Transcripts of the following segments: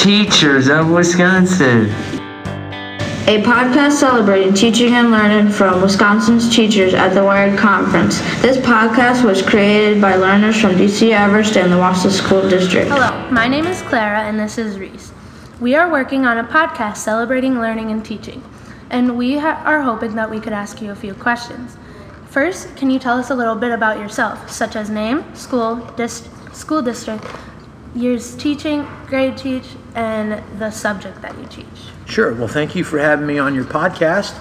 Teachers of Wisconsin, a podcast celebrating teaching and learning from Wisconsin's teachers at the WIRED Conference. This podcast was created by learners from D.C. Everest and the Wassey School District. Hello, my name is Clara and this is Reese. We are working on a podcast celebrating learning and teaching, and we are hoping that we could ask you a few questions. First, can you tell us a little bit about yourself, such as name, school district, years teaching, grade teach, and the subject that you teach? Sure. Well, thank you for having me on your podcast.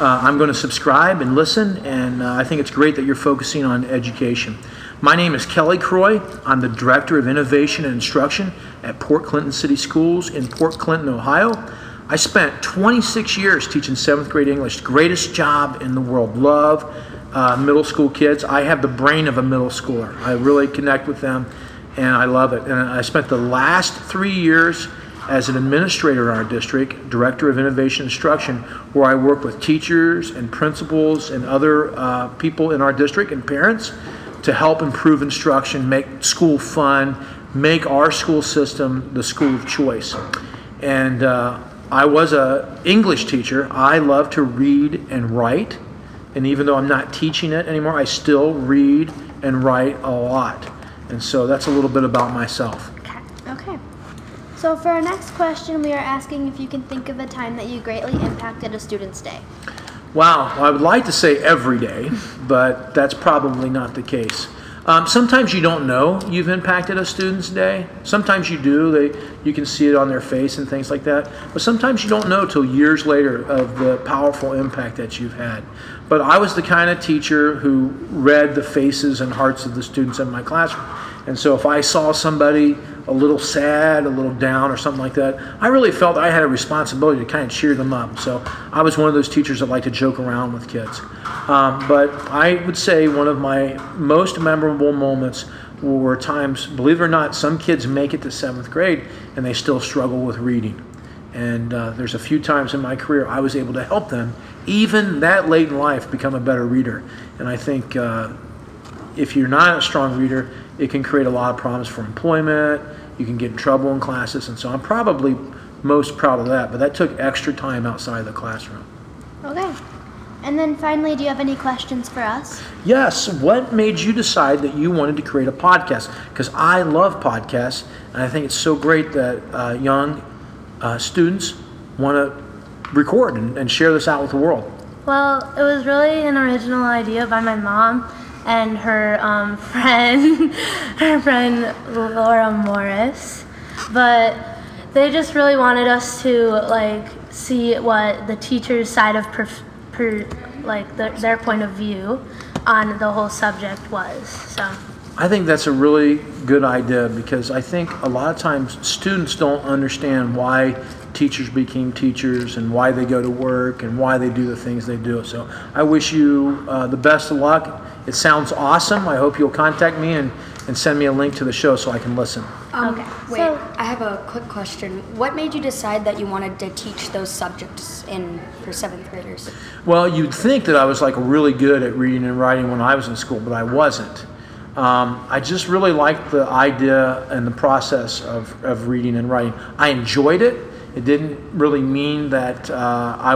I'm going to subscribe and listen, and I think it's great that you're focusing on education. My name is Kelly Croy. I'm the Director of Innovation and Instruction at Port Clinton City Schools in Port Clinton, Ohio. I spent 26 years teaching 7th grade English, greatest job in the world. Love middle school kids. I have the brain of a middle schooler. I really connect with them. And I love it. And I spent the last 3 years as an administrator in our district, Director of Innovation Instruction, where I work with teachers and principals and other people in our district and parents to help improve instruction, make school fun, make our school system the school of choice. And I was an English teacher. I love to read and write. And even though I'm not teaching it anymore, I still read and write a lot. And so that's a little bit about myself. Okay. So for our next question, we are asking if you can think of a time that you greatly impacted a student's day. Wow. I would like to say every day, but that's probably not the case. Sometimes you don't know you've impacted a student's day. Sometimes you do. You can see it on their face and things like that. But sometimes you don't know till years later of the powerful impact that you've had. But I was the kind of teacher who read the faces and hearts of the students in my classroom. And so if I saw somebody a little sad, a little down or something like that, I really felt I had a responsibility to kind of cheer them up. So I was one of those teachers that liked to joke around with kids. But I would say one of my most memorable moments were times, believe it or not, some kids make it to 7th grade and they still struggle with reading. And there's a few times in my career I was able to help them, even that late in life, become a better reader. And I think if you're not a strong reader, it can create a lot of problems for employment. You can get in trouble in classes. And so I'm probably most proud of that. But that took extra time outside of the classroom. Okay. And then finally, do you have any questions for us? Yes. What made you decide that you wanted to create a podcast? Because I love podcasts. And I think it's so great that young students want to record and share this out with the world. Well, it was really an original idea by my mom and her friend Laura Morris, but they just really wanted us to see what the teacher's side of their point of view on the whole subject was. So I think that's a really good idea, because I think a lot of times students don't understand why teachers became teachers and why they go to work and why they do the things they do. So I wish you the best of luck. It sounds awesome. I hope you'll contact me and send me a link to the show so I can listen. Okay. Wait, so, I have a quick question. What made you decide that you wanted to teach those subjects for 7th graders? Well, you'd think that I was really good at reading and writing when I was in school, but I wasn't. I just really liked the idea and the process of reading and writing. I enjoyed it. It didn't really mean that I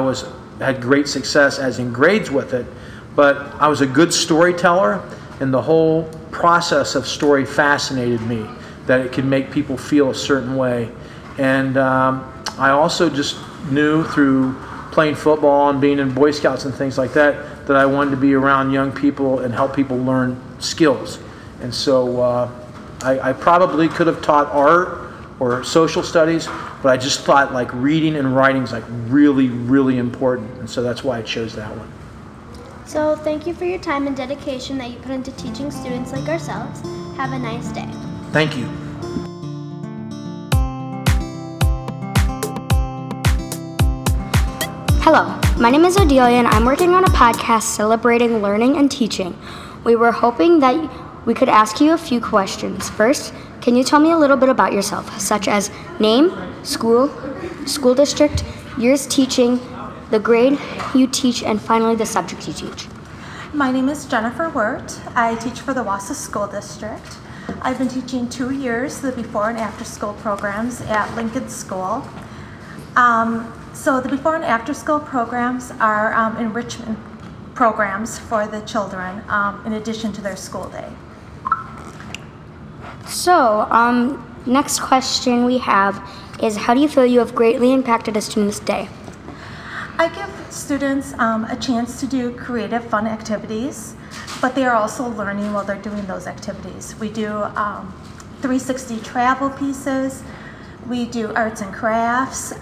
had great success as in grades with it, but I was a good storyteller, and the whole process of story fascinated me, that it could make people feel a certain way. And I also just knew through playing football and being in Boy Scouts and things like that, that I wanted to be around young people and help people learn skills. And so I probably could have taught art or social studies, but I just thought reading and writing is really, really important. And so that's why I chose that one. So thank you for your time and dedication that you put into teaching students like ourselves. Have a nice day. Thank you. Hello, my name is Odelia and I'm working on a podcast celebrating learning and teaching. We were hoping that we could ask you a few questions. First, can you tell me a little bit about yourself, such as name, school district, years teaching, the grade you teach, and finally the subject you teach? My name is Jennifer Wirt. I teach for the Wassey School District. I've been teaching 2 years, the before and after school programs at Lincoln School. So the before and after school programs are enrichment programs for the children in addition to their school day. So next question we have is, how do you feel you have greatly impacted a student's day? I give students a chance to do creative, fun activities, but they are also learning while they're doing those activities. We do 360 travel pieces, we do arts and crafts,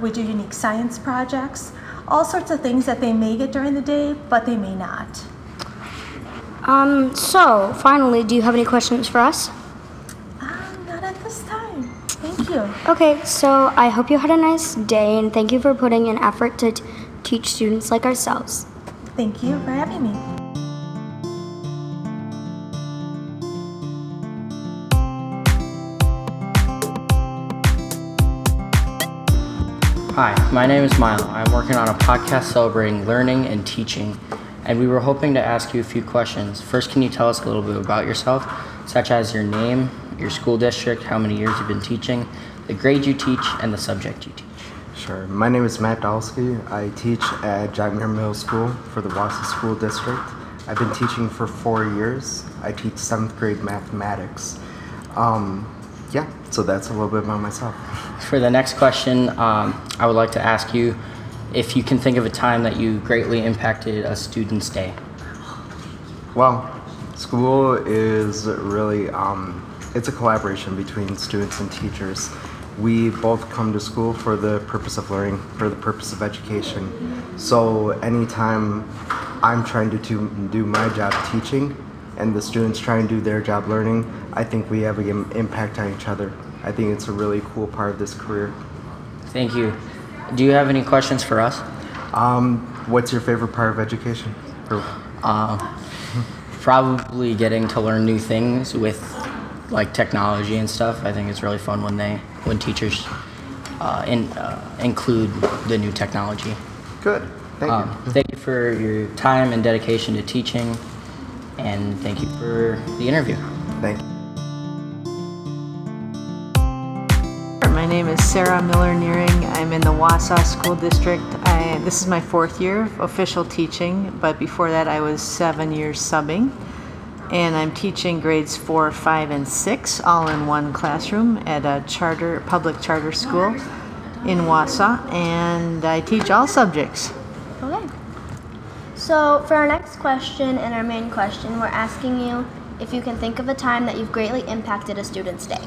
we do unique science projects, all sorts of things that they may get during the day, but they may not. So, finally, do you have any questions for us? Not at this time. Thank you. Okay, so I hope you had a nice day, and thank you for putting in effort to teach students like ourselves. Thank you for having me. Hi, my name is Milo. I'm working on a podcast celebrating learning and teaching, and we were hoping to ask you a few questions. First, can you tell us a little bit about yourself, such as your name, your school district, how many years you've been teaching, the grade you teach, and the subject you teach? Sure. My name is Matt Dalski. I teach at Jack Miller Middle School for the Wassey School District. I've been teaching for 4 years. I teach 7th grade mathematics. Yeah, so that's a little bit about myself. For the next question, I would like to ask you if you can think of a time that you greatly impacted a student's day. Well, school is really, it's a collaboration between students and teachers. We both come to school for the purpose of learning, for the purpose of education. So anytime I'm trying to do my job teaching, and the students try and do their job learning, I think we have an impact on each other. I think it's a really cool part of this career. Thank you. Do you have any questions for us? What's your favorite part of education? Probably getting to learn new things with like technology and stuff. I think it's really fun when teachers include the new technology. Good. Thank you. Thank you for your time and dedication to teaching. And thank you for the interview. Thank you. My name is Sarah Miller-Nearing. I'm in the Wassey School District. This is my 4th year of official teaching, but before that I was 7 years subbing. And I'm teaching grades 4, 5, and 6 all in one classroom at a public charter school in Wassey, and I teach all subjects. So for our next question and our main question, we're asking you if you can think of a time that you've greatly impacted a student's day.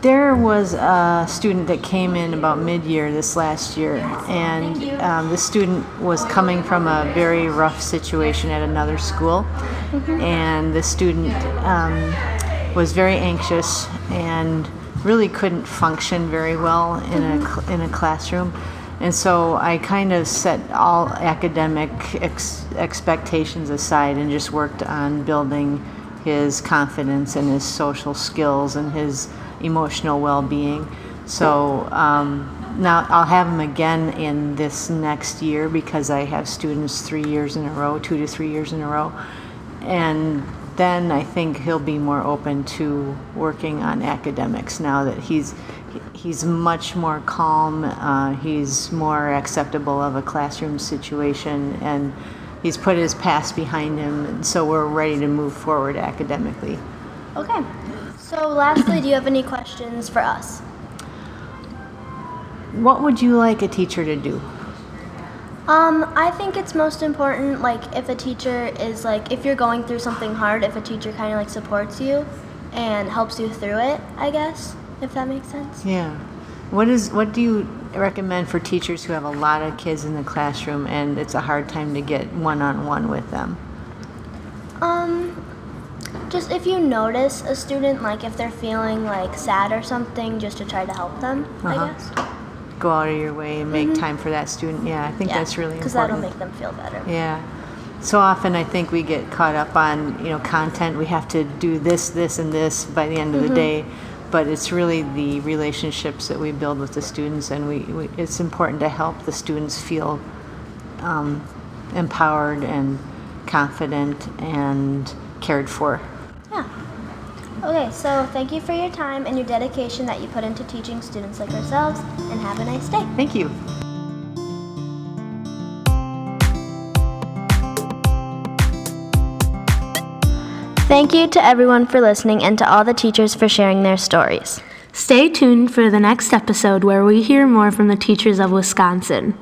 There was a student that came in about mid-year this last year, and this student was coming from a very rough situation at another school, and the student was very anxious and really couldn't function very well in a classroom. And so I kind of set all academic expectations aside and just worked on building his confidence and his social skills and his emotional well-being. So now I'll have him again in this next year because I have students 3 years in a row, 2 to 3 years in a row. And then I think he'll be more open to working on academics now that he's much more calm, he's more acceptable of a classroom situation, and he's put his past behind him, and so we're ready to move forward academically. Okay, so lastly, do you have any questions for us? What would you like a teacher to do? I think it's most important, like, if a teacher is, like, if you're going through something hard, if a teacher kind of, like, supports you and helps you through it, I guess. If that makes sense. Yeah. What do you recommend for teachers who have a lot of kids in the classroom and it's a hard time to get one-on-one with them? Just if you notice a student, like if they're feeling like sad or something, just to try to help them, I guess. Go out of your way and make time for that student. Yeah, I think that's really important. Because that'll make them feel better. Yeah. So often I think we get caught up on, content. We have to do this, and this by the end of the day. But it's really the relationships that we build with the students, and it's important to help the students feel empowered and confident and cared for. Yeah. Okay, so thank you for your time and your dedication that you put into teaching students like ourselves, and have a nice day. Thank you. Thank you to everyone for listening, and to all the teachers for sharing their stories. Stay tuned for the next episode where we hear more from the teachers of Wisconsin.